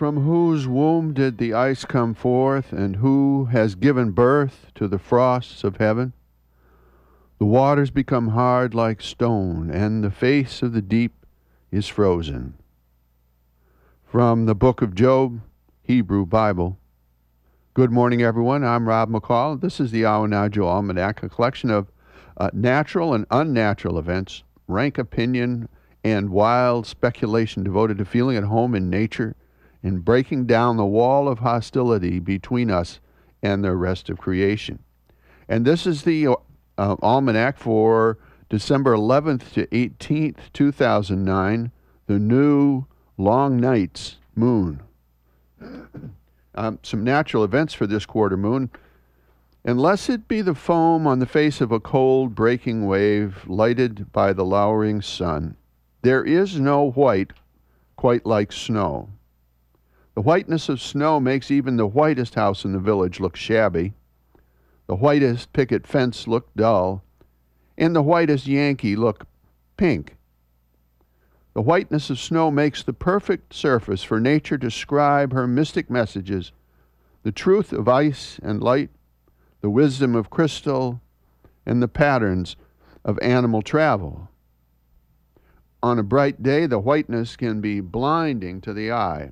From whose womb did the ice come forth, and who has given birth to the frosts of heaven? The waters become hard like stone, and the face of the deep is frozen. From the Book of Job, Hebrew Bible. Good morning, everyone. I'm Rob McCall. This is the Awanajo Almanac, a collection of natural and unnatural events, rank opinion, and wild speculation devoted to feeling at home in nature and breaking down the wall of hostility between us and the rest of creation. And this is the Almanac for December 11th to 18th, 2009, the new long night's moon. Some natural events for this quarter moon. Unless it be the foam on the face of a cold breaking wave lighted by the lowering sun, there is no white quite like snow. The whiteness of snow makes even the whitest house in the village look shabby, the whitest picket fence look dull, and the whitest Yankee look pink. The whiteness of snow makes the perfect surface for nature to scribe her mystic messages, the truth of ice and light, the wisdom of crystal, and the patterns of animal travel. On a bright day, the whiteness can be blinding to the eye.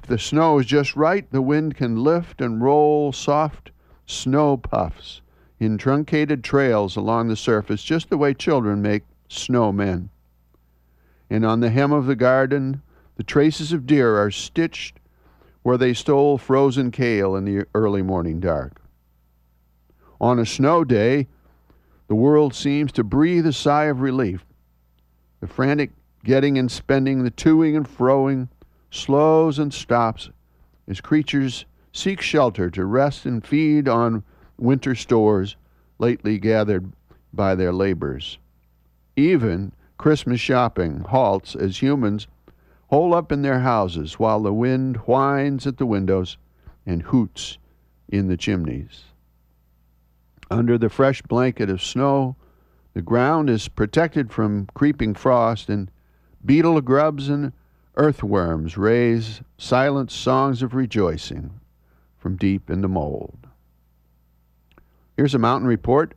If the snow is just right, the wind can lift and roll soft snow puffs in truncated trails along the surface, just the way children make snowmen. And on the hem of the garden, the traces of deer are stitched where they stole frozen kale in the early morning dark. On a snow day, the world seems to breathe a sigh of relief. The frantic getting and spending, the toing and froing, slows and stops as creatures seek shelter to rest and feed on winter stores lately gathered by their labors. Even Christmas shopping halts as humans hole up in their houses while the wind whines at the windows and hoots in the chimneys. Under the fresh blanket of snow, the ground is protected from creeping frost, and beetle grubs and earthworms raise silent songs of rejoicing from deep in the mold. Here's a mountain report.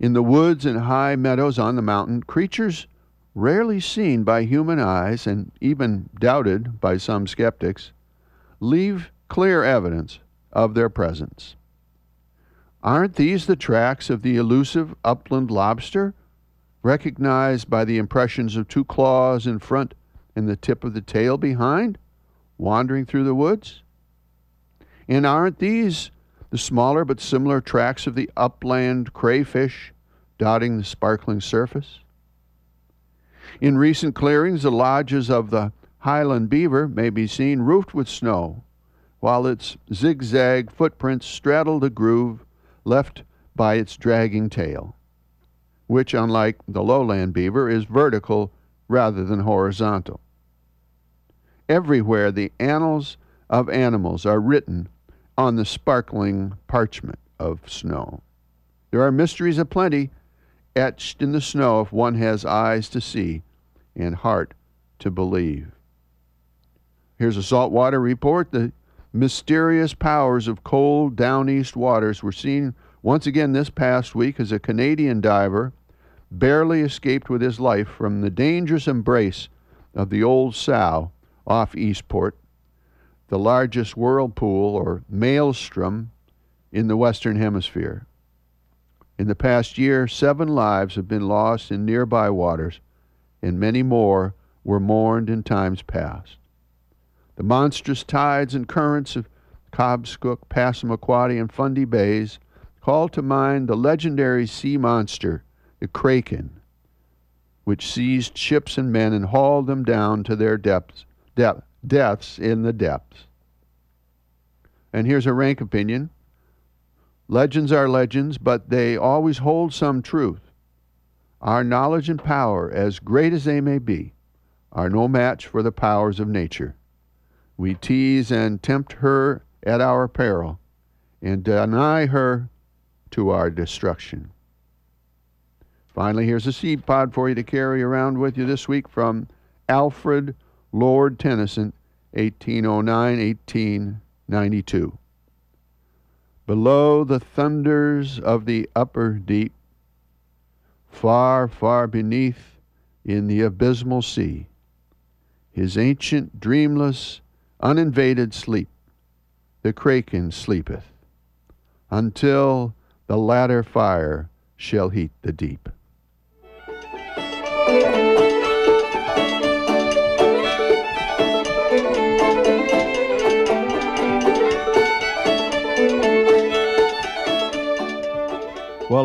In the woods and high meadows on the mountain, creatures rarely seen by human eyes and even doubted by some skeptics leave clear evidence of their presence. Aren't these the tracks of the elusive upland lobster, recognized by the impressions of two claws in front and the tip of the tail behind, wandering through the woods? And aren't these the smaller but similar tracks of the upland crayfish dotting the sparkling surface? In recent clearings, the lodges of the highland beaver may be seen roofed with snow, while its zigzag footprints straddle the groove left by its dragging tail, which, unlike the lowland beaver, is vertical rather than horizontal. Everywhere the annals of animals are written on the sparkling parchment of snow. There are mysteries aplenty etched in the snow if one has eyes to see and heart to believe. Here's a saltwater report. The mysterious powers of cold down east waters were seen once again this past week as a Canadian diver barely escaped with his life from the dangerous embrace of the Old Sow off Eastport, the largest whirlpool or maelstrom in the Western Hemisphere. In the past year, 7 lives have been lost in nearby waters, and many more were mourned in times past. The monstrous tides and currents of Cobscook, Passamaquoddy, and Fundy Bays call to mind the legendary sea monster, the Kraken, which seized ships and men and hauled them down to their deaths in the depths. And here's a rank opinion. Legends are legends, but they always hold some truth. Our knowledge and power, as great as they may be, are no match for the powers of nature. We tease and tempt her at our peril and deny her to our destruction. Finally, here's a seed pod for you to carry around with you this week from Alfred Lord Tennyson, 1809, 1892. Below the thunders of the upper deep, far, far beneath in the abysmal sea, his ancient, dreamless, uninvaded sleep, the Kraken sleepeth, until the latter fire shall heat the deep. Well,